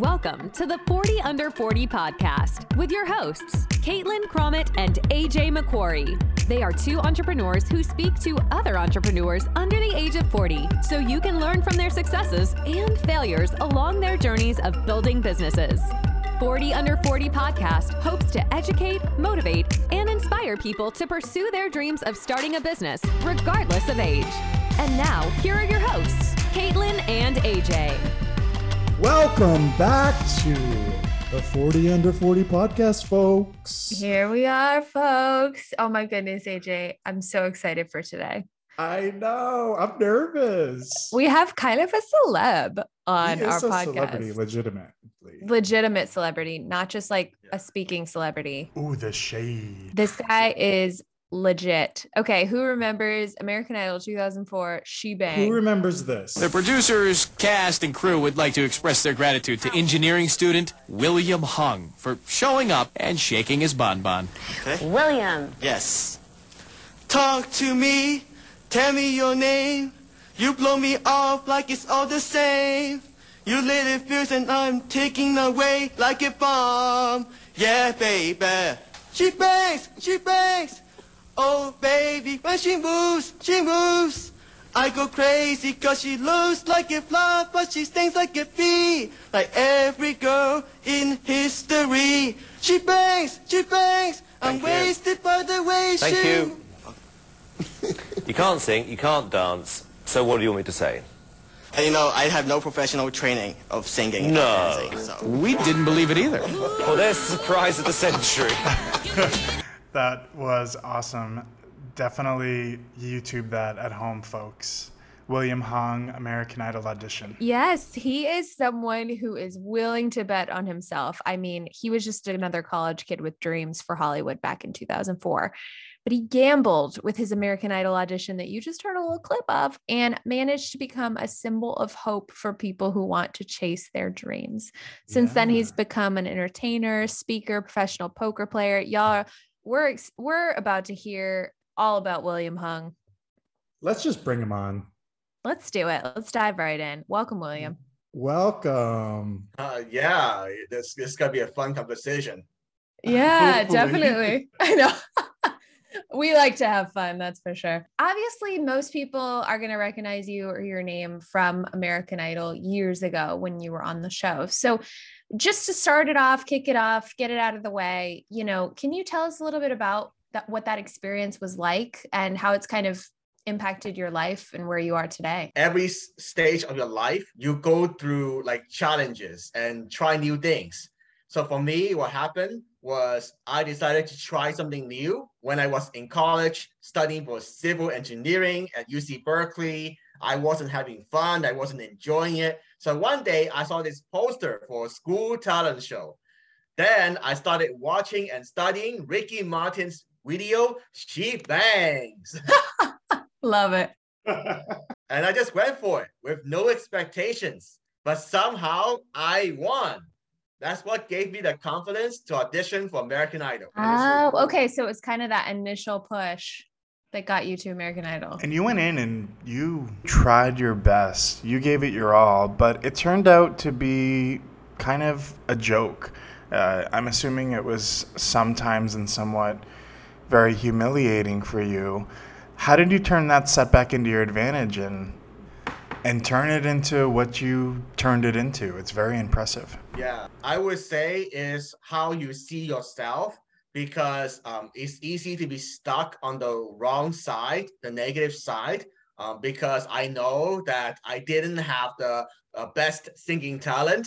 Welcome to the 40 Under 40 podcast with your hosts, Caitlin Cromett and AJ McQuarrie. They are two entrepreneurs who speak to other entrepreneurs under the age of 40, so you can learn from their successes and failures along their journeys of building businesses. 40 Under 40 podcast hopes to educate, motivate, and inspire people to pursue their dreams of starting a business, regardless of age. And now, here are your hosts, Caitlin and AJ. Welcome back to the 40 Under 40 podcast, folks. Here we are, folks. Oh my goodness, AJ, I'm so excited for today. I know. I'm nervous. We have kind of a celeb on our podcast. Celebrity, legitimate celebrity, not just like a speaking celebrity. Ooh, the shade. This guy is legit. Okay, who remembers American Idol 2004? She Bangs. Who remembers this? The producers, cast, and crew would like to express their gratitude to engineering student William Hung for showing up and shaking his bonbon. Okay. William. Yes. Talk to me. Tell me your name, you blow me off like it's all the same. You lit it fierce and I'm taking away like a bomb. Yeah, baby. She bangs, oh baby. When she moves, I go crazy cause she looks like a fly, but she stings like a bee. Like every girl in history. She bangs, I'm wasted by the way she... Thank you. You can't sing, you can't dance, so what do you want me to say? And you know, I have no professional training of singing. No, and dancing, so. We didn't believe it either. Well, there's the surprise of the century. That was awesome. Definitely YouTube that at home, folks. William Hung, American Idol audition. Yes, he is someone who is willing to bet on himself. I mean, he was just another college kid with dreams for Hollywood back in 2004. But he gambled with his American Idol audition that you just heard a little clip of and managed to become a symbol of hope for people who want to chase their dreams. Since then, he's become an entertainer, speaker, professional poker player. Y'all, we're about to hear all about William Hung. Let's just bring him on. Let's do it. Let's dive right in. Welcome, William. Welcome. Yeah, this is going to be a fun conversation. Yeah, definitely. I know. We like to have fun, that's for sure. Obviously, most people are going to recognize you or your name from American Idol years ago when you were on the show. So just to start it off, kick it off, get it out of the way, you know, can you tell us a little bit about that, what that experience was like and how it's kind of impacted your life and where you are today? Every stage of your life, you go through like challenges and try new things. So for me, what happened was I decided to try something new when I was in college, studying for civil engineering at UC Berkeley. I wasn't having fun. I wasn't enjoying it. So one day I saw this poster for a school talent show. Then I started watching and studying Ricky Martin's video, She Bangs. Love it. And I just went for it with no expectations, but somehow I won. That's what gave me the confidence to audition for American Idol. Oh, okay. So it was kind of that initial push that got you to American Idol. And you went in and you tried your best. You gave it your all, but it turned out to be kind of a joke. I'm assuming it was sometimes and somewhat very humiliating for you. How did you turn that setback into your advantage and turn it into what you turned it into? It's very impressive. Yeah, I would say is how you see yourself, because it's easy to be stuck on the wrong side, the negative side, because I know that I didn't have the best singing talent.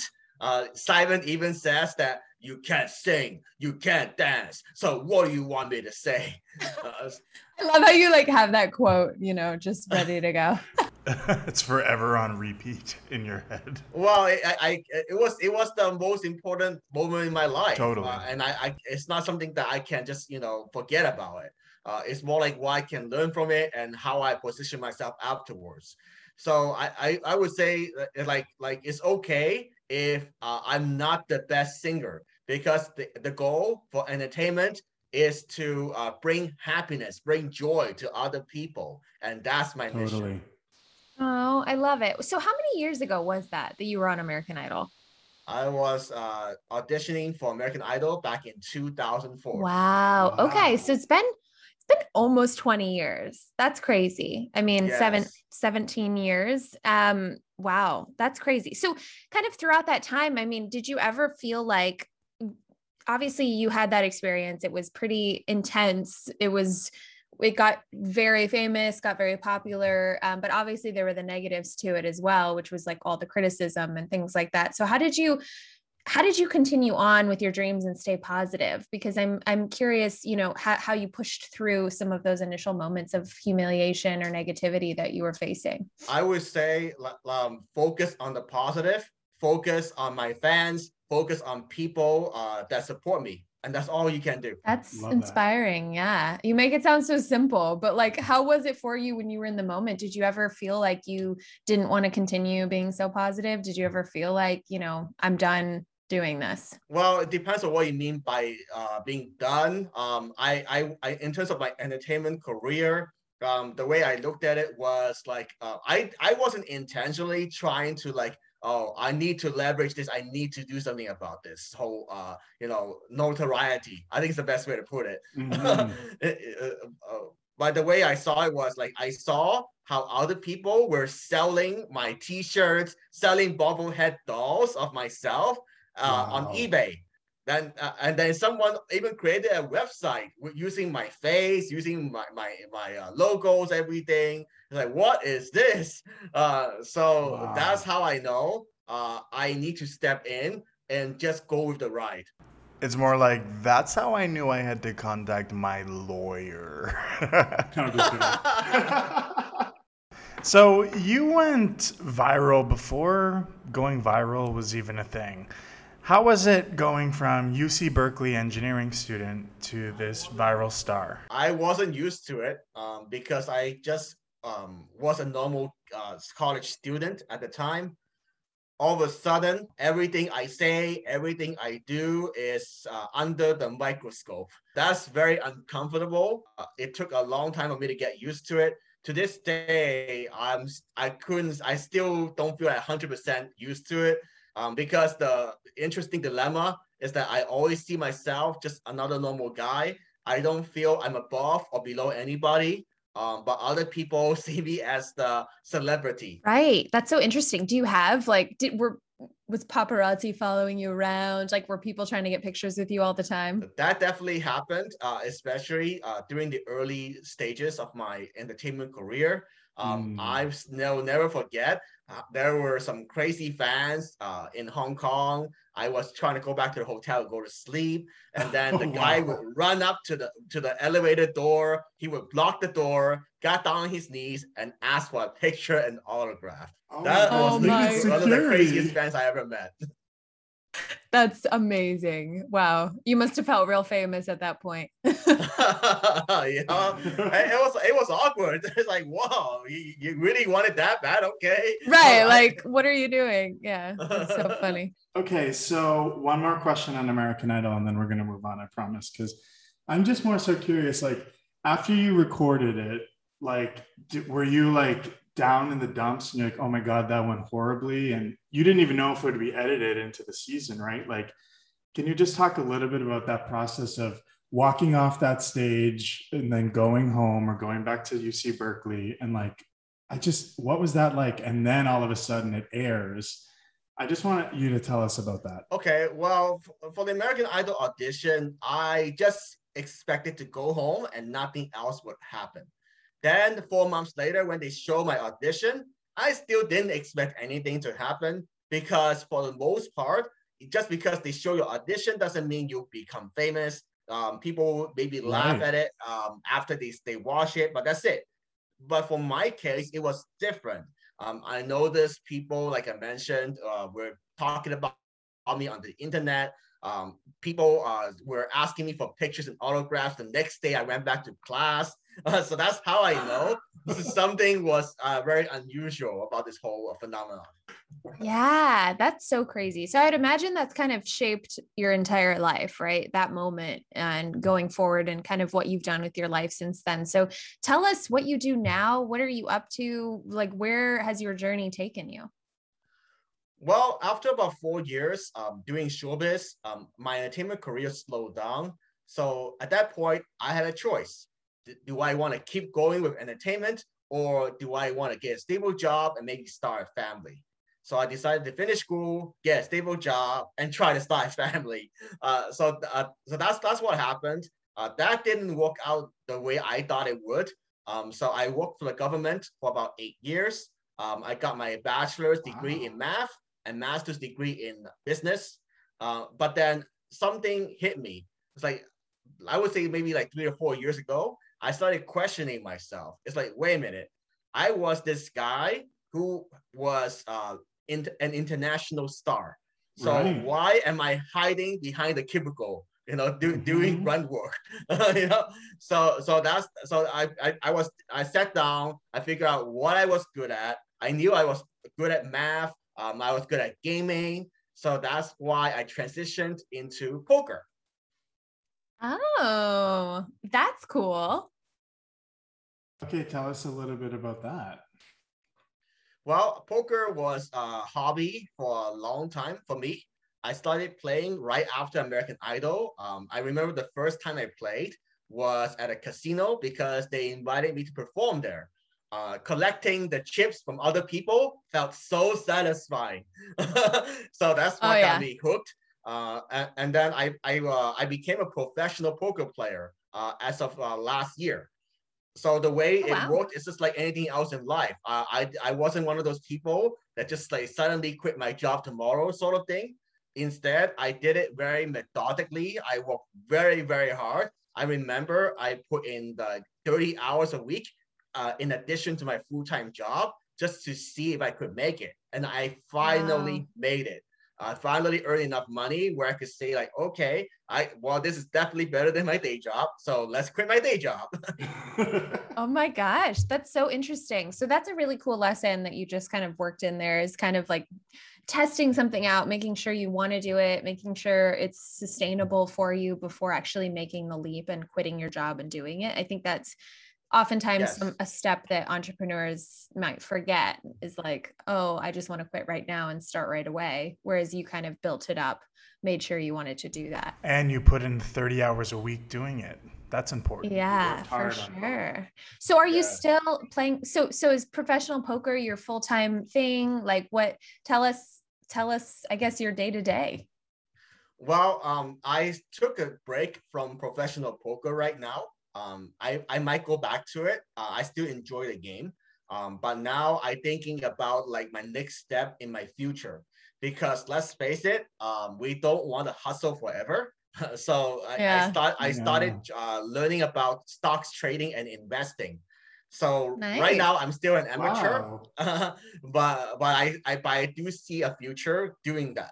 Simon even says that you can't sing, you can't dance. So what do you want me to say? I love how you like have that quote, you know, just ready to go. It's forever on repeat in your head. Well, it was the most important moment in my life. Totally. And it's not something that I can just, you know, forget about it. It's more like what I can learn from it and how I position myself afterwards. So I would say like it's okay if I'm not the best singer, because the goal for entertainment is to bring happiness, bring joy to other people. And that's my mission. Oh, I love it. So how many years ago was that you were on American Idol? I was auditioning for American Idol back in 2004. Wow. Okay. So it's been almost 20 years. That's crazy. I mean, yes. 17 years. Wow. That's crazy. So kind of throughout that time, I mean, did you ever feel like, obviously you had that experience. It was pretty intense. It got very famous, got very popular, but obviously there were the negatives to it as well, which was like all the criticism and things like that. So how did you continue on with your dreams and stay positive? Because I'm curious, you know, how you pushed through some of those initial moments of humiliation or negativity that you were facing. I would say, focus on the positive, focus on my fans, focus on people that support me. And that's all you can do. That's inspiring. Yeah. You make it sound so simple, but like, how was it for you when you were in the moment? Did you ever feel like you didn't want to continue being so positive? Did you ever feel like, you know, I'm done doing this? Well, it depends on what you mean by being done. In terms of my entertainment career, the way I looked at it was like, I wasn't intentionally trying to like, oh, I need to leverage this. I need to do something about this whole, notoriety. I think it's the best way to put it. Mm-hmm. But the way I saw it was like, I saw how other people were selling my t-shirts, selling bobblehead dolls of myself on eBay. And then someone even created a website using my face, using my logos, everything. It's like, what is this? That's how I know I need to step in and just go with the ride. It's more like, that's how I knew I had to contact my lawyer. So you went viral before going viral was even a thing. How was it going from UC Berkeley engineering student to this viral star? I wasn't used to it because I just was a normal college student at the time. All of a sudden, everything I say, everything I do is under the microscope. That's very uncomfortable. It took a long time for me to get used to it. To this day, I still don't feel 100% used to it. Because the interesting dilemma is that I always see myself just another normal guy. I don't feel I'm above or below anybody, but other people see me as the celebrity. Right. That's so interesting. Do you have like, was paparazzi following you around? Like, were people trying to get pictures with you all the time? That definitely happened, especially during the early stages of my entertainment career. I'll never forget. There were some crazy fans in Hong Kong. I was trying to go back to the hotel and go to sleep. And then the guy would run up to the elevator door. He would block the door, got down on his knees, and asked for a picture and autograph. That was one of the craziest fans I ever met. That's amazing. Wow. You must have felt real famous at that point. It was awkward. It's like, wow, you really wanted that bad? Okay. Right. Like, what are you doing? Yeah. That's so funny. Okay. So one more question on American Idol and then we're going to move on, I promise. Because I'm just more so curious, like after you recorded it, like, were you like down in the dumps and you're like, oh my God, that went horribly. And you didn't even know if it would be edited into the season, right? Like, can you just talk a little bit about that process of walking off that stage and then going home or going back to UC Berkeley? And like, what was that like? And then all of a sudden it airs. I just want you to tell us about that. Okay. Well, for the American Idol audition, I just expected to go home and nothing else would happen. Then 4 months later, when they show my audition, I still didn't expect anything to happen because for the most part, just because they show your audition doesn't mean you'll become famous. People maybe laugh at it after they watch it, but that's it. But for my case, it was different. I noticed people, like I mentioned, were talking about me on the internet. People were asking me for pictures and autographs. The next day I went back to class. So that's how I know something was very unusual about this whole phenomenon. Yeah, that's so crazy. So I'd imagine that's kind of shaped your entire life, right? That moment and going forward and kind of what you've done with your life since then. So tell us what you do now. What are you up to? Like, where has your journey taken you? Well, after about 4 years doing showbiz, my entertainment career slowed down. So at that point, I had a choice. Do I want to keep going with entertainment, or do I want to get a stable job and maybe start a family? So I decided to finish school, get a stable job, and try to start a family. So that's what happened. That didn't work out the way I thought it would. So I worked for the government for about 8 years. I got my bachelor's degree in math and master's degree in business. But then something hit me. It's like, I would say maybe like 3 or 4 years ago, I started questioning myself. It's like, wait a minute. I was this guy who was an international star. So why am I hiding behind the cubicle, you know, doing grunt work, you know? So I sat down, I figured out what I was good at. I knew I was good at math. I was good at gaming. So that's why I transitioned into poker. Oh, that's cool. Okay, tell us a little bit about that. Well, poker was a hobby for a long time for me. I started playing right after American Idol. I remember the first time I played was at a casino because they invited me to perform there. Collecting the chips from other people felt so satisfying. So that's what got me hooked. And then I became a professional poker player as of last year. So the way it worked is just like anything else in life. I wasn't one of those people that just like suddenly quit my job tomorrow sort of thing. Instead, I did it very methodically. I worked very, very hard. I remember I put in the 30 hours a week in addition to my full-time job just to see if I could make it. And I finally made it. I finally earned enough money where I could say like, okay, this is definitely better than my day job. So let's quit my day job. Oh my gosh. That's so interesting. So that's a really cool lesson that you just kind of worked in there, is kind of like testing something out, making sure you want to do it, making sure it's sustainable for you before actually making the leap and quitting your job and doing it. I think that's oftentimes a step that entrepreneurs might forget, is like, oh, I just want to quit right now and start right away. Whereas you kind of built it up, made sure you wanted to do that. And you put in 30 hours a week doing it. That's important. Yeah, for sure. So are you still playing? So is professional poker your full-time thing? Like what, tell us, I guess, your day-to-day. Well, I took a break from professional poker right now. I might go back to it. I still enjoy the game. But now I'm thinking about like my next step in my future, because let's face it, we don't want to hustle forever. So I started learning about stocks trading and investing. So right now I'm still an amateur, but I do see a future doing that.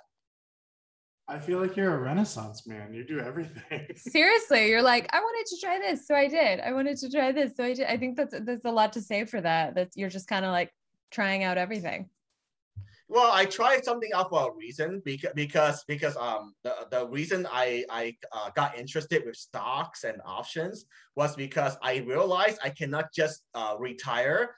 I feel like you're a renaissance man. You do everything. Seriously. You're like, I wanted to try this, so I did. I wanted to try this, so I did. I think there's a lot to say for that. That you're just kind of like trying out everything. Well, I tried something out for a reason, because the reason I got interested with stocks and options was because I realized I cannot just retire,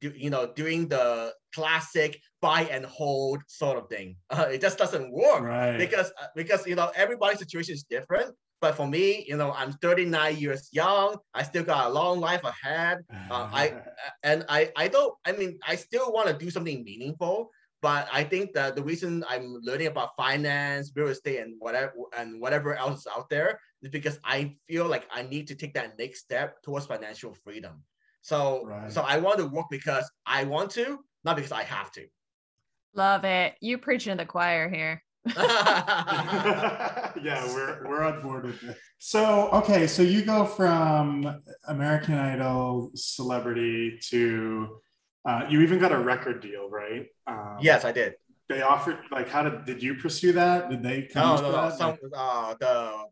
doing the classic buy and hold sort of thing. It just doesn't work, right? Because you know, everybody's situation is different. But for me, you know, I'm 39 years young. I still got a long life ahead. I still want to do something meaningful. But I think that the reason I'm learning about finance, real estate, and whatever else is out there is because I feel like I need to take that next step towards financial freedom. So I want to work because I want to, not because I have to. Love it. You preaching to the choir here. Yeah, we're on board with it. So, okay, so you go from American Idol celebrity to... you even got a record deal, right? Yes, I did. They offered, like, did you pursue that? Did they come to that? No.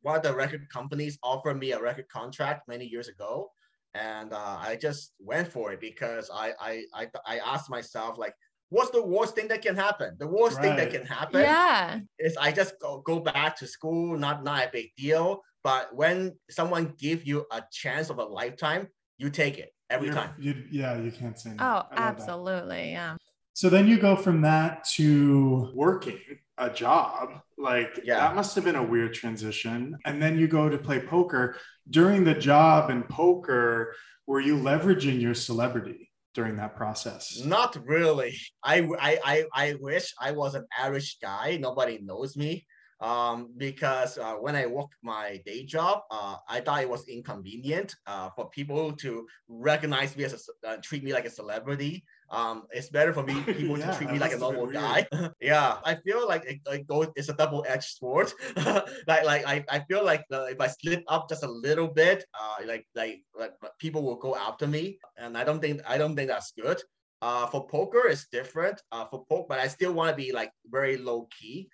One of the record companies offered me a record contract many years ago. And I just went for it because I asked myself, like, what's the worst thing that can happen? The worst thing that can happen is I just go back to school, not a big deal. But when someone gives you a chance of a lifetime, you take it. Every time. You can't say no. Oh, absolutely. Yeah. So then you go from that to working a job. Like, yeah, that must have been a weird transition. And then you go to play poker. During the job and poker, were you leveraging your celebrity during that process? Not really. I wish I was an average guy. Nobody knows me. Because when I worked my day job, I thought it was inconvenient for people to recognize me as a, treat me like a celebrity. It's better for me people to treat me like a normal guy. Yeah, I feel like it's a double-edged sword. I feel like if I slip up just a little bit, like people will go after me, and I don't think that's good. For poker, it's different. For poker, but I still want to be like very low key.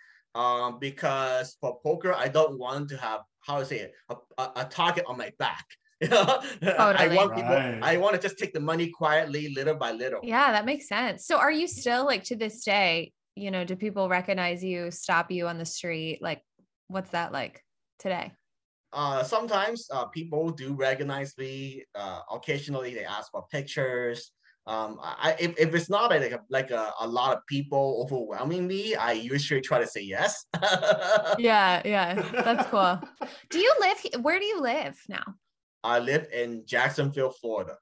Because for poker, I don't want to have, a target on my back. Totally. I want to just take the money quietly, little by little. Yeah, that makes sense. So are you still like to this day, you know, do people recognize you, stop you on the street? Like, what's that like today? Sometimes people do recognize me. Occasionally they ask for pictures. If it's not a lot of people overwhelming me, I usually try to say yes. yeah, that's cool. Where do you live now? I live in Jacksonville, Florida.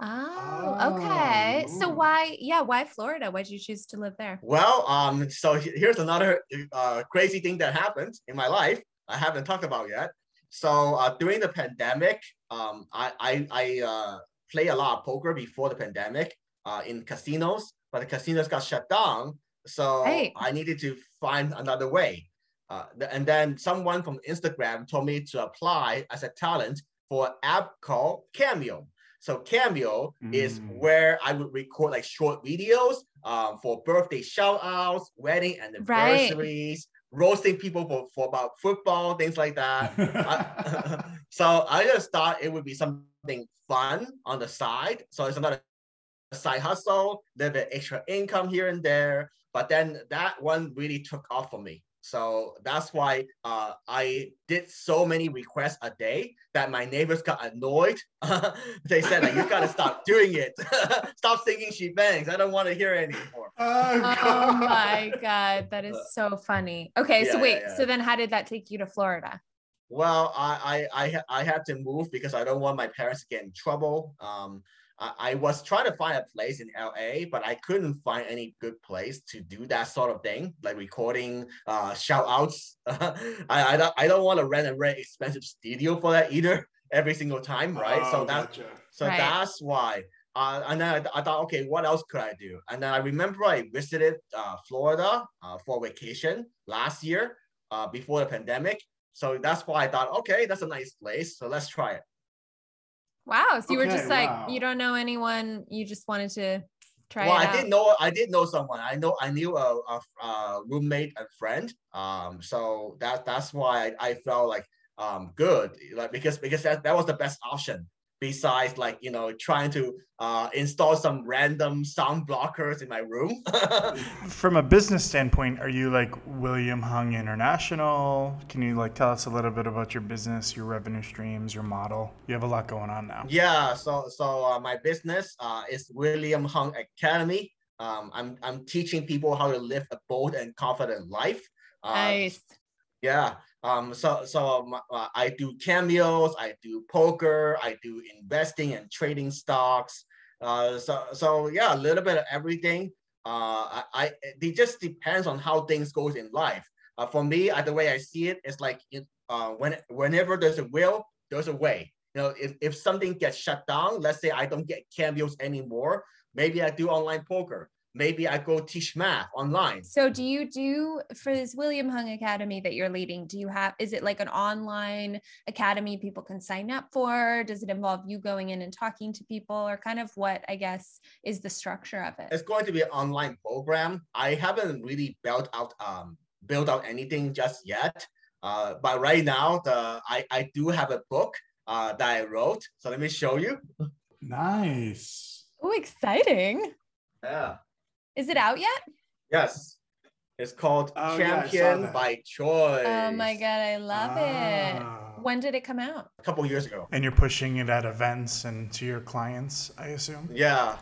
Oh, okay. So why Florida? Why did you choose to live there? Well, so here's another crazy thing that happened in my life I haven't talked about yet. So during the pandemic, I play a lot of poker before the pandemic in casinos, but the casinos got shut down. So I needed to find another way. And then someone from Instagram told me to apply as a talent for an app called Cameo. So Cameo is where I would record like short videos for birthday shout outs, wedding anniversaries, roasting people for about football, things like that. So I just thought it would be something fun on the side. So it's another side hustle, a little bit extra income here and there. But then that one really took off for me. So that's why I did so many requests a day that my neighbors got annoyed. They said, like, you gotta stop doing it. Stop singing She Bangs. I don't want to hear it anymore. Oh my God, that is so funny. Okay, so wait, so then how did that take you to Florida? Well, I had to move because I don't want my parents to get in trouble. I was trying to find a place in LA, but I couldn't find any good place to do that sort of thing, like recording shout outs. I don't want to rent a very expensive studio for that either every single time, right? That's why. And then I thought, okay, what else could I do? And then I remember I visited Florida for vacation last year before the pandemic. So that's why I thought, okay, that's a nice place. So let's try it. Wow. So you were just like, you don't know anyone. You just wanted to try it out. I did know someone. I knew a roommate and friend. So that's why I felt like good. Like because that was the best option besides like, you know, trying to install some random sound blockers in my room. From a business standpoint, are you like William Hung International? Can you like tell us a little bit about your business, your revenue streams, your model? You have a lot going on now. Yeah, so my business is William Hung Academy. I'm teaching people how to live a bold and confident life. Nice. Yeah. I do cameos, I do poker, I do investing and trading stocks. A little bit of everything. It just depends on how things goes in life. For me, the way I see it, it's like whenever there's a will, there's a way. You know, if something gets shut down, let's say I don't get cameos anymore, maybe I do online poker. Maybe I go teach math online. So do you do, for this William Hung Academy that you're leading, is it like an online academy people can sign up for? Does it involve you going in and talking to people, or kind of what, I guess, is the structure of it? It's going to be an online program. I haven't really built out anything just yet. But right now, I do have a book that I wrote. So let me show you. Nice. Oh, exciting. Yeah. Is it out yet? Yes. It's called Champion by Choice. Oh my God, I love it. When did it come out? A couple years ago. And you're pushing it at events and to your clients, I assume? Yeah.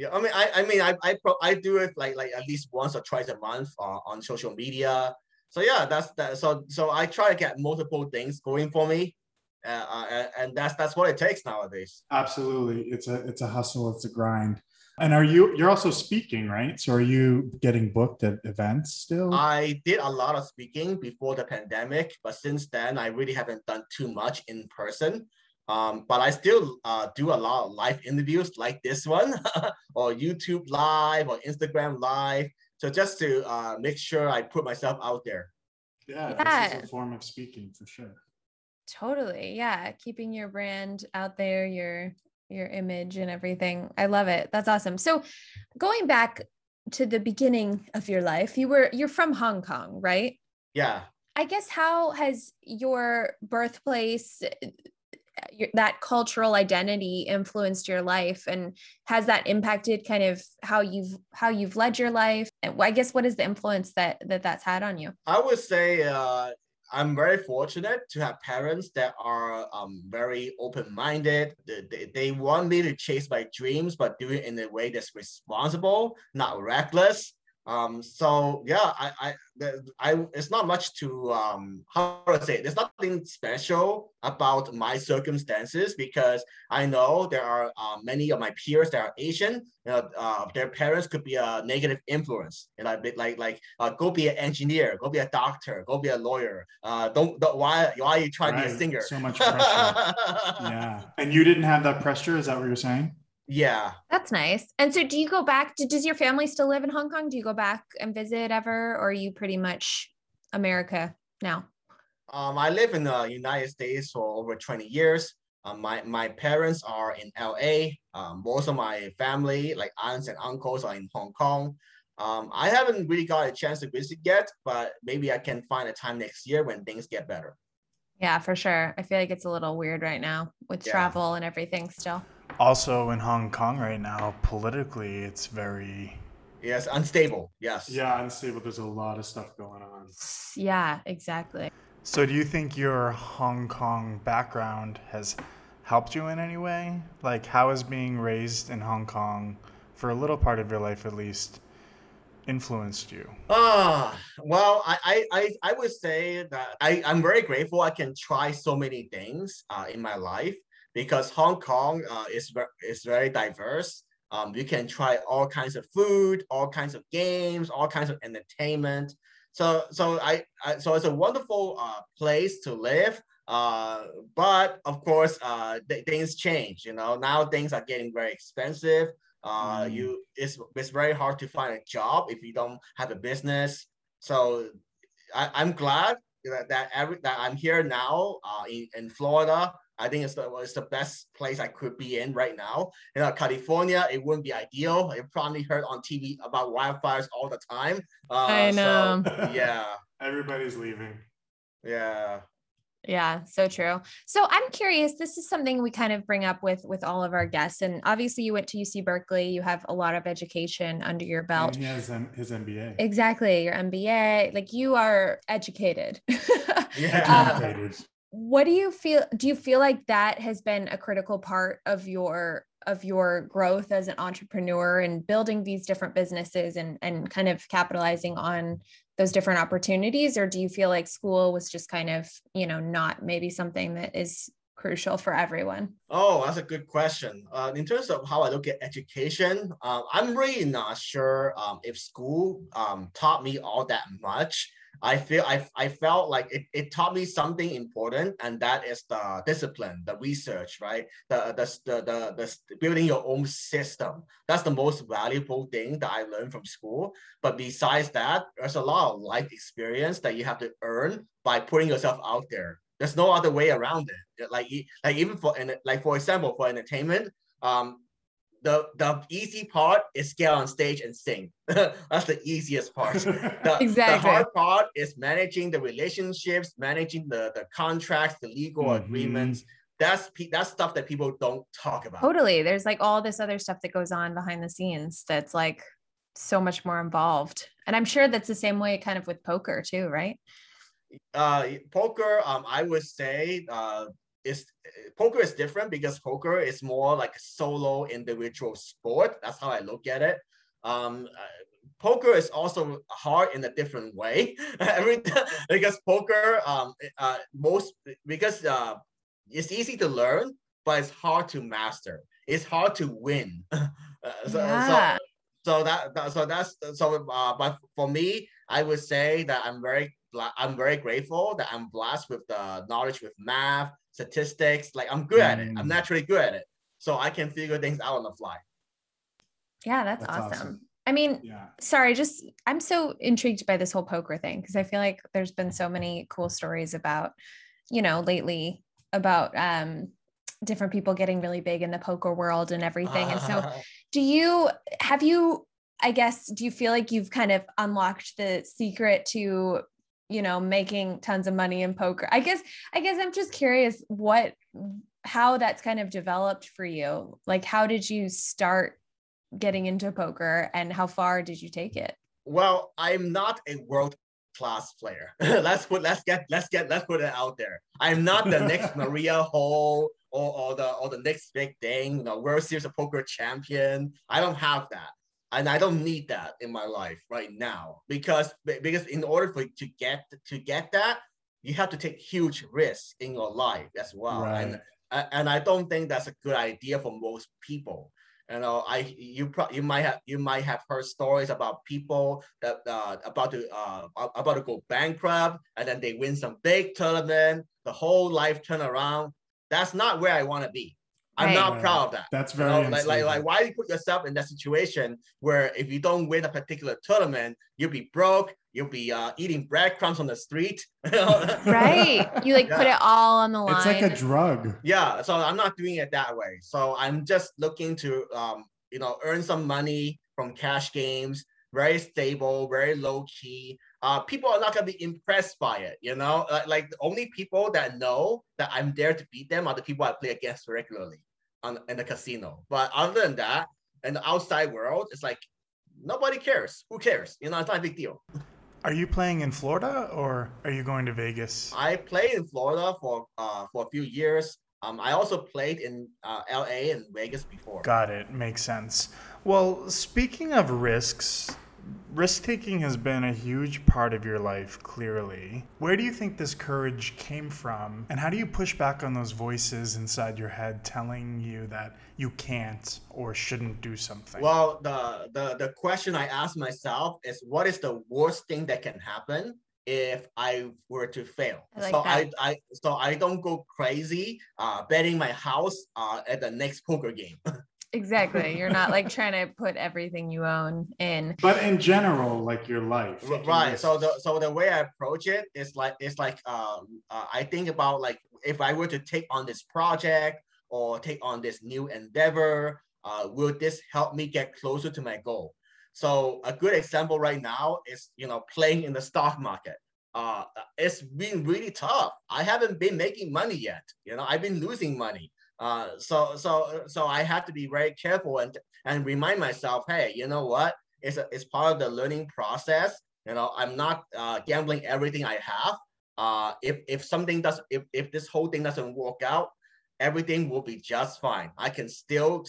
Yeah, I mean, I do it like at least once or twice a month on social media. So yeah, that's that. So I try to get multiple things going for me, and that's what it takes nowadays. Absolutely, it's a hustle, it's a grind. And you're also speaking, right? So are you getting booked at events still? I did a lot of speaking before the pandemic, but since then I really haven't done too much in person. But I still do a lot of live interviews like this one, or YouTube live, or Instagram live. So just to make sure I put myself out there. Yeah, this is a form of speaking for sure. Totally, yeah. Keeping your brand out there, your image and everything. I love it. That's awesome. So going back to the beginning of your life, you're from Hong Kong, right? Yeah. I guess how has your birthplace, that cultural identity influenced your life, and has that impacted kind of how you've led your life? And I guess what is the influence that's had on you? I would say, I'm very fortunate to have parents that are very open-minded. They want me to chase my dreams, but do it in a way that's responsible, not reckless. So yeah, I it's not much to how do I say? There's nothing special about my circumstances, because I know there are many of my peers that are Asian. You know, their parents could be a negative influence. You know, like go be an engineer, go be a doctor, go be a lawyer. Don't why are you trying to be a singer? So much pressure. Yeah, and you didn't have that pressure. Is that what you're saying? Yeah. That's nice. And so do you go back? Does your family still live in Hong Kong? Do you go back and visit ever? Or are you pretty much America now? I live in the United States for over 20 years. My parents are in LA. Most of my family, like aunts and uncles, are in Hong Kong. I haven't really got a chance to visit yet, but maybe I can find a time next year when things get better. Yeah, for sure. I feel like it's a little weird right now with travel and everything still. Also in Hong Kong right now, politically, it's very... Yes, unstable. Yes. Yeah, unstable. There's a lot of stuff going on. Yeah, exactly. So do you think your Hong Kong background has helped you in any way? Like, how has being raised in Hong Kong, for a little part of your life at least, influenced you? Well, I would say that I'm very grateful I can try so many things in my life. Because Hong Kong is very diverse. You can try all kinds of food, all kinds of games, all kinds of entertainment. So it's a wonderful place to live. But of course, things change. You know, now things are getting very expensive. It's very hard to find a job if you don't have a business. So I'm glad that I'm here now in Florida. I think it's the best place I could be in right now. You know, California, it wouldn't be ideal. You probably heard on TV about wildfires all the time. I know. So, yeah. Everybody's leaving. Yeah. Yeah, so true. So I'm curious, this is something we kind of bring up with all of our guests. And obviously you went to UC Berkeley, you have a lot of education under your belt. And he has his MBA. Exactly, your MBA. Like, you are educated. Yeah, educated. What do you feel like that has been a critical part of your growth as an entrepreneur and building these different businesses and kind of capitalizing on those different opportunities? Or do you feel like school was just kind of, you know, not maybe something that is crucial for everyone? Oh, that's a good question. In terms of how I look at education, I'm really not sure if school taught me all that much. I felt like it taught me something important, and that is the discipline, the research, right? The building your own system. That's the most valuable thing that I learned from school. But besides that, there's a lot of life experience that you have to earn by putting yourself out there. There's no other way around it. For entertainment, the easy part is get on stage and sing. That's the easiest part. Exactly. The hard part is managing the relationships, managing the contracts, the legal agreements. That's stuff that people don't talk about. Totally. There's like all this other stuff that goes on behind the scenes that's like so much more involved. And I'm sure that's the same way kind of with poker too, right? Poker, I would say poker is different because poker is more like a solo individual sport. That's how I look at it. Poker is also hard in a different way. Because poker, it's easy to learn, but it's hard to master. It's hard to win. But for me, I would say that I'm very grateful that I'm blessed with the knowledge with math, statistics. Like I'm good at it. I'm naturally good at it. So I can figure things out on the fly. Yeah, that's awesome. I mean, yeah. Sorry, I'm so intrigued by this whole poker thing because I feel like there's been so many cool stories about, lately about different people getting really big in the poker world and everything. And so do you feel like you've kind of unlocked the secret to, making tons of money in poker? I guess I'm just curious how that's kind of developed for you. Like, how did you start getting into poker and how far did you take it? Well, I'm not a world-class player. Let's put it out there. I'm not the next Maria Ho or the next big thing, World Series of Poker champion. I don't have that. And I don't need that in my life right now because in order for you to get that, you have to take huge risks in your life as well. Right. And I don't think that's a good idea for most people. You might have heard stories about people that about to go bankrupt and then they win some big tournament, the whole life turn around. That's not where I want to be. I'm not proud of that. That's very like why you put yourself in that situation where if you don't win a particular tournament, you'll be broke, you'll be eating breadcrumbs on the street. Right. You put it all on the line. It's like a drug. Yeah. So I'm not doing it that way. So I'm just looking to earn some money from cash games, very stable, very low key. People are not going to be impressed by it, Like the only people that know that I'm there to beat them are the people I play against regularly in the casino. But other than that, in the outside world, it's like nobody cares. Who cares? It's not a big deal. Are you playing in Florida or are you going to Vegas? I played in Florida for a few years. I also played in LA and Vegas before. Got it. Makes sense. Well, speaking of risks, risk-taking has been a huge part of your life, clearly. Where do you think this courage came from? And how do you push back on those voices inside your head telling you that you can't or shouldn't do something? Well, the question I ask myself is, what is the worst thing that can happen if I were to fail? I don't go crazy betting my house at the next poker game. Exactly. You're not trying to put everything you own in. But in general, your life. Right. So the way I approach it is I think about if I were to take on this project or take on this new endeavor, will this help me get closer to my goal? So a good example right now is, playing in the stock market. It's been really tough. I haven't been making money yet. I've been losing money. So I have to be very careful and remind myself, hey, you know what? It's part of the learning process. I'm not gambling everything I have. If this whole thing doesn't work out, everything will be just fine. I can still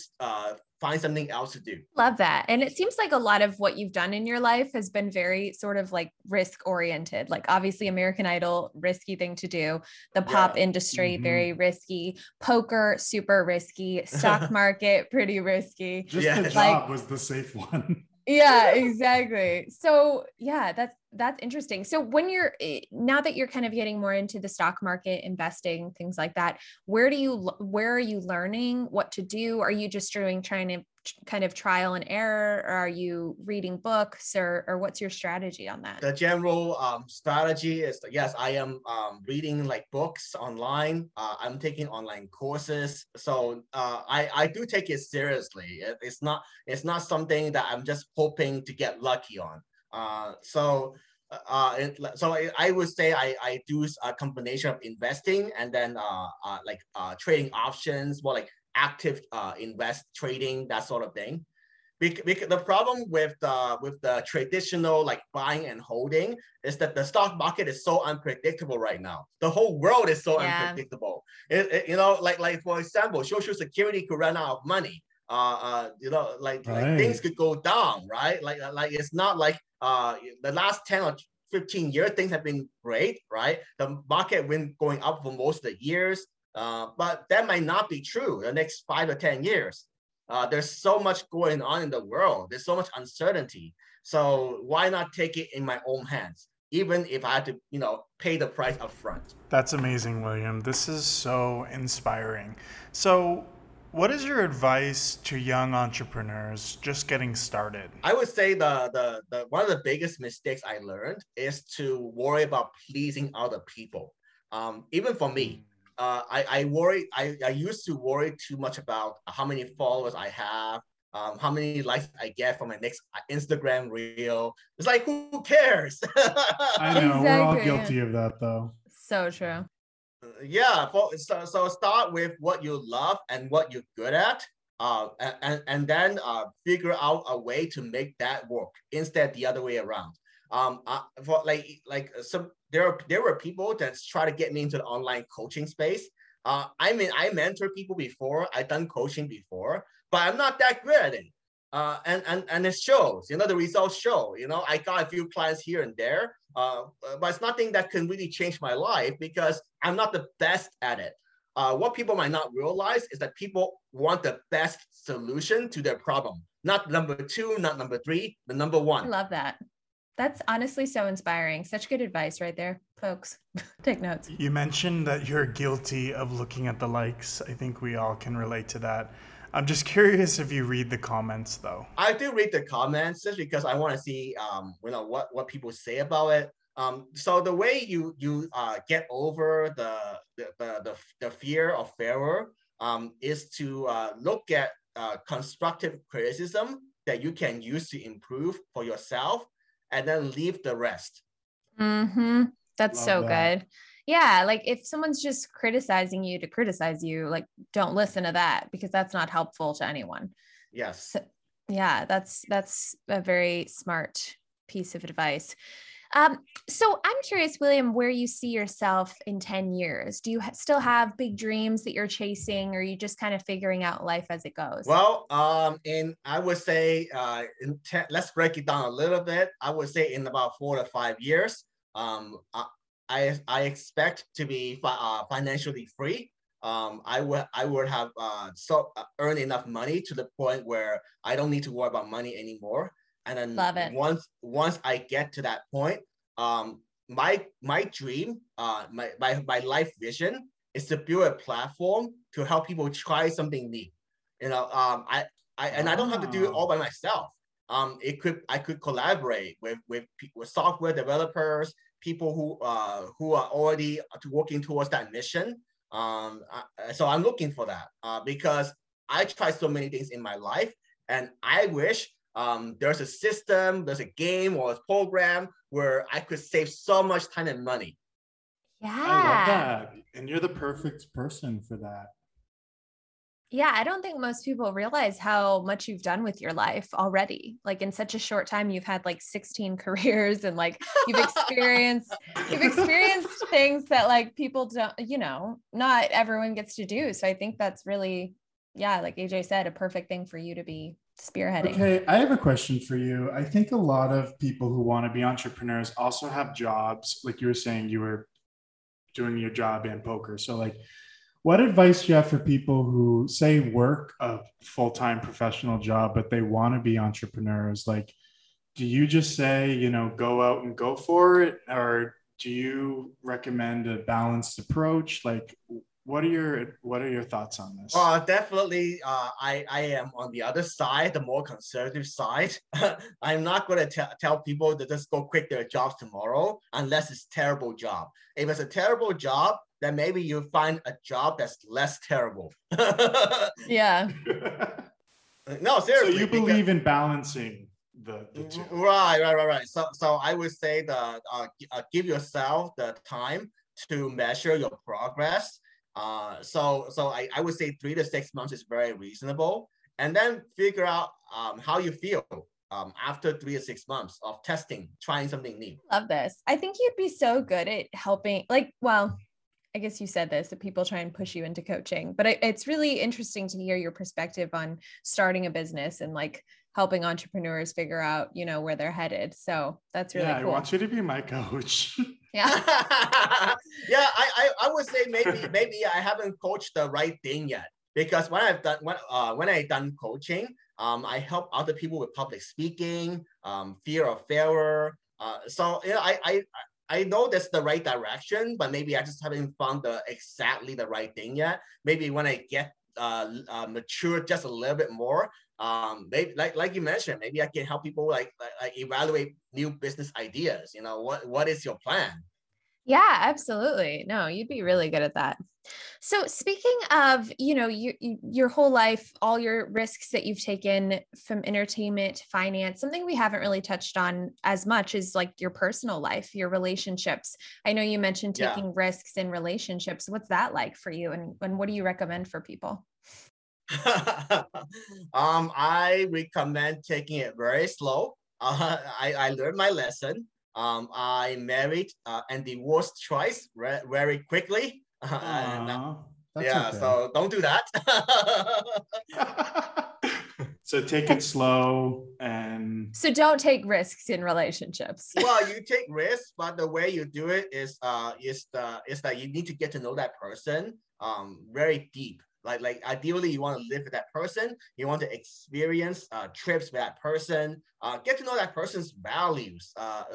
find something else to do. Love that. And it seems like a lot of what you've done in your life has been very sort of risk oriented, obviously American Idol, risky thing to do. The pop industry, very risky. Poker, super risky. Stock market, pretty risky. Just the job was the safe one. Yeah, exactly. So yeah, that's interesting. So now that you're kind of getting more into the stock market, investing, things like that, where are you learning what to do? Are you just trying to kind of trial and error, or are you reading books or what's your strategy on that? The general strategy is, yes, I am reading books online. I'm taking online courses. So I do take it seriously. It's not something that I'm just hoping to get lucky on. I would say I do a combination of investing and then trading options, more active invest trading, that sort of thing. The problem with the traditional like buying and holding is that the stock market is so unpredictable right now. The whole world is so unpredictable. You know, like for example, Social Security could run out of money. You know, like things could go down, right? Like it's not like the last 10 or 15 years things have been great, right? The market went going up for most of the years, but that might not be true the next 5 or 10 years. There's so much going on in the world. There's so much uncertainty. So why not take it in my own hands, even if I had to, you know, pay the price up front? That's amazing, William. This is so inspiring. So what is your advice to young entrepreneurs just getting started? I would say the one of the biggest mistakes I learned is to worry about pleasing other people. Even for me. I used to worry too much about how many followers I have, how many likes I get from my next Instagram reel. It's like, who cares? I know, exactly. We're all guilty of that though. So true. Yeah, so start with what you love and what you're good at, and then figure out a way to make that work instead the other way around. There were people that try to get me into the online coaching space. I mean, I mentored people before. I've done coaching before, but I'm not that good at it. And it shows, you know, the results show, you know, I got a few clients here and there, but it's nothing that can really change my life because I'm not the best at it. What people might not realize is that people want the best solution to their problem. Not number two, not number three, the number one. I love that. That's honestly so inspiring. Such good advice right there, folks. Take notes. You mentioned that you're guilty of looking at the likes. I think we all can relate to that. I'm just curious if you read the comments, though. I do read the comments just because I want to see you know, what people say about it. So the way you get over the fear of failure is to look at constructive criticism that you can use to improve for yourself, and then leave the rest. Mm-hmm. That's Love so that. Good. Yeah. Like if someone's just criticizing you to criticize you, like don't listen to that because that's not helpful to anyone. Yes. So, yeah. That's a very smart piece of advice. So I'm curious, William, where you see yourself in 10 years. Do you still have big dreams that you're chasing, or are you just kind of figuring out life as it goes? Well, I would say, let's break it down a little bit. I would say in about 4 to 5 years, I expect to be financially free. I would have earned enough money to the point where I don't need to worry about money anymore. And then Love it. Once I get to that point, my dream, my life vision is to build a platform to help people try something new. You know, I don't have to do it all by myself. I could collaborate with software developers, people who are already working towards that mission. So I'm looking for that because I tried so many things in my life, and I wish. There's a system, there's a game or a program where I could save so much time and money. Yeah. I love that. And you're the perfect person for that. Yeah. I don't think most people realize how much you've done with your life already. Like in such a short time, you've had like 16 careers and like you've experienced things that like people don't, you know, not everyone gets to do. So I think that's really, yeah, like AJ said, a perfect thing for you to be spearheading. Okay, I have a question for you. I think a lot of people who want to be entrepreneurs also have jobs. Like you were saying, you were doing your job in poker. So like, what advice do you have for people who say work a full-time professional job, but they want to be entrepreneurs? Like, do you just say, you know, go out and go for it? Or do you recommend a balanced approach? Like, What are your thoughts on this? Well, definitely, I am on the other side, the more conservative side. I'm not going to tell people to just go quit their jobs tomorrow unless it's a terrible job. If it's a terrible job, then maybe you find a job that's less terrible. Yeah. No, seriously. So you believe in balancing the two. Right. So I would say that give yourself the time to measure your progress. So I would say 3 to 6 months is very reasonable. and then figure out how you feel after 3 or 6 months of testing, trying something new. Love this. I think you'd be so good at helping, like, well, I guess you said this, that people try and push you into coaching, but it's really interesting to hear your perspective on starting a business and like helping entrepreneurs figure out, you know, where they're headed. So that's really cool. I want you to be my coach. Yeah. Yeah. I would say maybe I haven't coached the right thing yet, because when I done coaching, I help other people with public speaking, fear of failure. So you know, I know that's the right direction, but maybe I just haven't found exactly the right thing yet. Maybe when I get mature just a little bit more, maybe like you mentioned, maybe I can help people like evaluate new business ideas. You know, what is your plan? Yeah, absolutely. No, you'd be really good at that. So speaking of, you know, your whole life, all your risks that you've taken from entertainment to finance, something we haven't really touched on as much is like your personal life, your relationships. I know you mentioned taking risks in relationships. What's that like for you? And what do you recommend for people? I recommend taking it very slow. I learned my lesson. I married and divorced twice very quickly. Okay. So don't do that. So take it slow and... So don't take risks in relationships. Well, you take risks, but the way you do it is that you need to get to know that person very deep. Like ideally, you want to live with that person. You want to experience trips with that person. Get to know that person's values.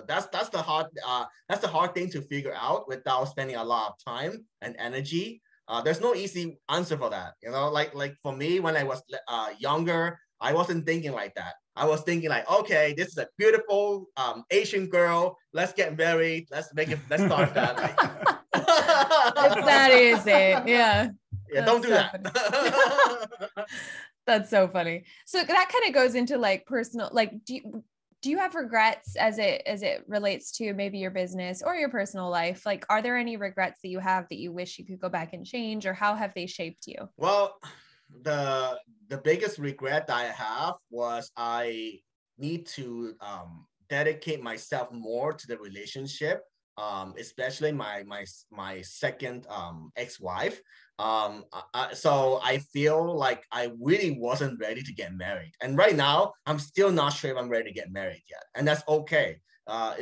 That's the hard thing to figure out without spending a lot of time and energy. There's no easy answer for that. You know, like for me, when I was younger, I wasn't thinking like that. I was thinking like, okay, this is a beautiful Asian girl. Let's get married. Let's start that. It's that easy. Yeah. Yeah, don't do that. That's so funny. So that kind of goes into like personal, like, do you have regrets as it relates to maybe your business or your personal life? Like, are there any regrets that you have that you wish you could go back and change, or how have they shaped you? Well, the biggest regret I have was I need to dedicate myself more to the relationship, especially my second ex-wife. So I feel like I really wasn't ready to get married, and right now I'm still not sure if I'm ready to get married yet, and that's okay.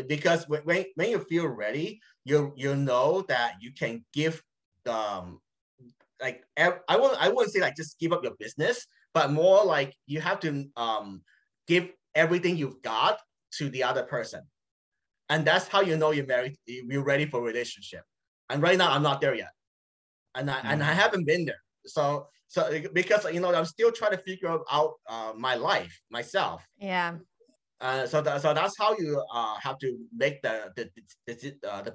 Because when you feel ready, you know that you can give like I wouldn't say like just give up your business, but more like you have to give everything you've got to the other person, and that's how you know you're married. You're ready for a relationship, and right now I'm not there yet. And I haven't been there. So because, you know, I'm still trying to figure out my life myself. Yeah. So that's how you have to make the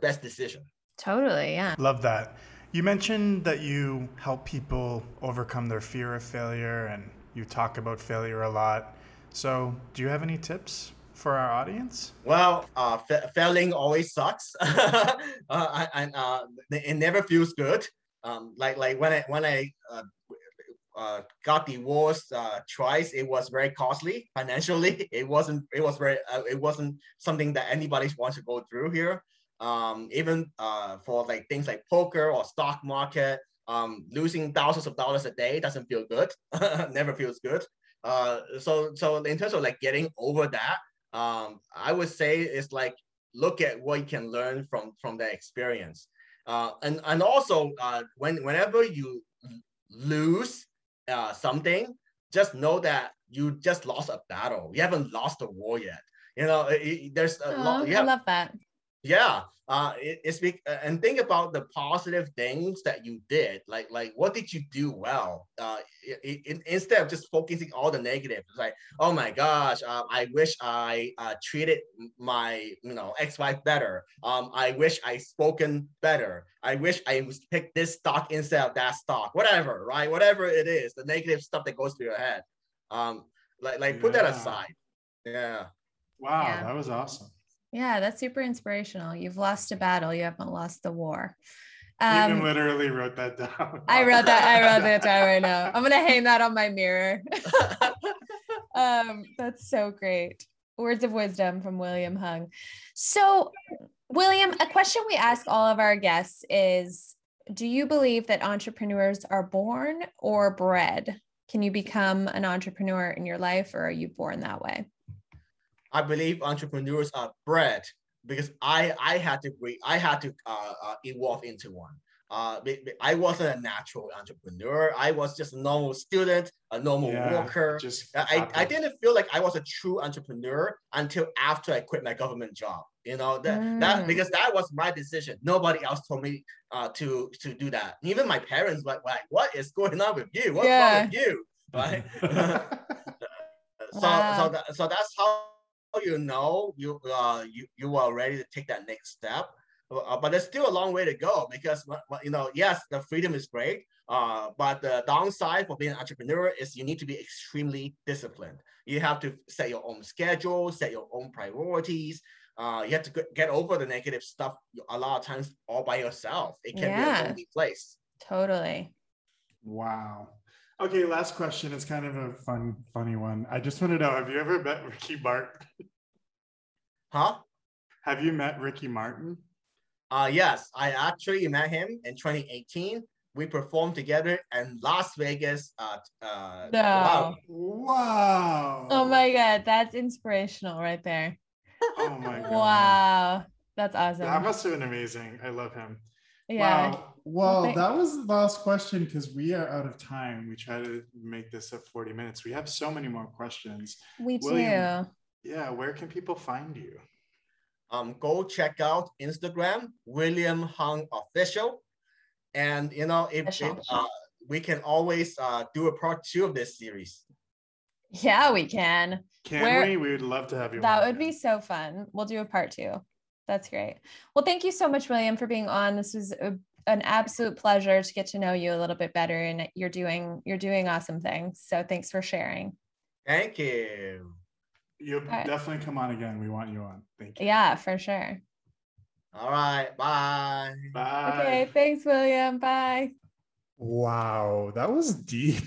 best decision. Totally. Yeah. Love that. You mentioned that you help people overcome their fear of failure, and you talk about failure a lot. So do you have any tips for our audience? Well, failing always sucks. and it never feels good. Like when I got divorced twice, it was very costly financially. It wasn't something that anybody wants to go through here. Even for like things like poker or stock market, losing thousands of dollars a day doesn't feel good. Never feels good. So in terms of like getting over that, I would say it's like look at what you can learn from that experience. And also, whenever you lose something, just know that you just lost a battle. You haven't lost a war yet. You know, there's a lot. I love that. Yeah. And think about the positive things that you did. Like what did you do well? Instead of just focusing all the negative, it's like, oh my gosh, I wish I treated my, you know, ex-wife better. I wish I spoken better. I wish I picked this stock instead of that stock. Whatever, right? Whatever it is, the negative stuff that goes through your head. Put that aside. Yeah. Wow, that was awesome. Yeah, that's super inspirational. You've lost a battle. You haven't lost the war. Even literally wrote that down. I wrote that down right now. I'm going to hang that on my mirror. That's so great. Words of wisdom from William Hung. So, William, a question we ask all of our guests is, do you believe that entrepreneurs are born or bred? Can you become an entrepreneur in your life, or are you born that way? I believe entrepreneurs are bred, because I had to evolve into one. I wasn't a natural entrepreneur. I was just a normal student, a normal worker. I didn't feel like I was a true entrepreneur until after I quit my government job. You know, that because that was my decision. Nobody else told me to do that. Even my parents were like, what is going on with you? What's wrong with you? Right? So that's how you know you are ready to take that next step. But there's still a long way to go, because, you know, yes, the freedom is great, but the downside for being an entrepreneur is you need to be extremely disciplined. You have to set your own schedule, set your own priorities. You have to get over the negative stuff a lot of times all by yourself. It can be a lonely place. Totally. Wow. Okay, last question. It's kind of a funny one. I just want to know, have you ever met Ricky Martin? Huh? Have you met Ricky Martin? Yes, I actually met him in 2018. We performed together in Las Vegas. Wow. Oh my God, that's inspirational right there. Oh my God. Wow, that's awesome. That must have been amazing. I love him. Yeah. Wow. Well, that was the last question, because we are out of time. We try to make this at 40 minutes. We have so many more questions. We do. William, where can people find you? Go check out Instagram, William Hung Official. And, you know, we can always do a part 2 of this series. Yeah, we can. Can we? We would love to have you. That would be so fun. We'll do a part 2. That's great. Well, thank you so much, William, for being on. This was an absolute pleasure to get to know you a little bit better, and you're doing awesome things. So thanks for sharing. Thank you. You'll definitely come on again. We want you on. Thank you. Yeah, for sure. All right. Bye. Bye. Okay. Thanks, William. Bye. Wow. That was deep.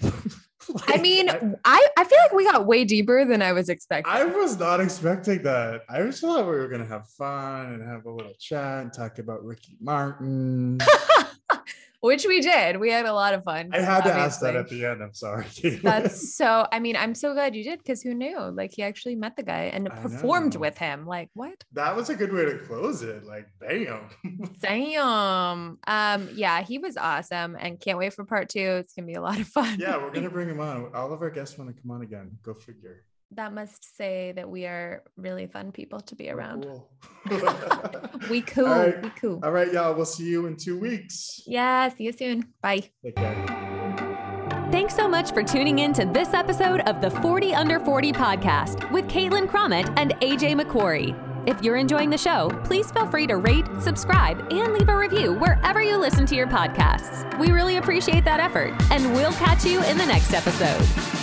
Like, I mean, I feel like we got way deeper than I was expecting. I was not expecting that. I just thought we were going to have fun and have a little chat and talk about Ricky Martin. Which we did. We had a lot of fun. I had to ask that at the end. I'm sorry. That's so, I mean, I'm so glad you did, because who knew? Like, he actually met the guy and performed with him. Like, what? That was a good way to close it. Like, damn. Damn. Yeah, he was awesome, and can't wait for part 2. It's going to be a lot of fun. Yeah, we're going to bring him on. All of our guests want to come on again. Go figure. That must say that we are really fun people to be around. Cool. We cool. All right. We cool. All right, y'all. We'll see you in 2 weeks. Yeah. See you soon. Bye. Thanks so much for tuning in to this episode of the 40 Under 40 podcast with Caitlin Cromett and AJ McQuarrie. If you're enjoying the show, please feel free to rate, subscribe, and leave a review wherever you listen to your podcasts. We really appreciate that effort, and we'll catch you in the next episode.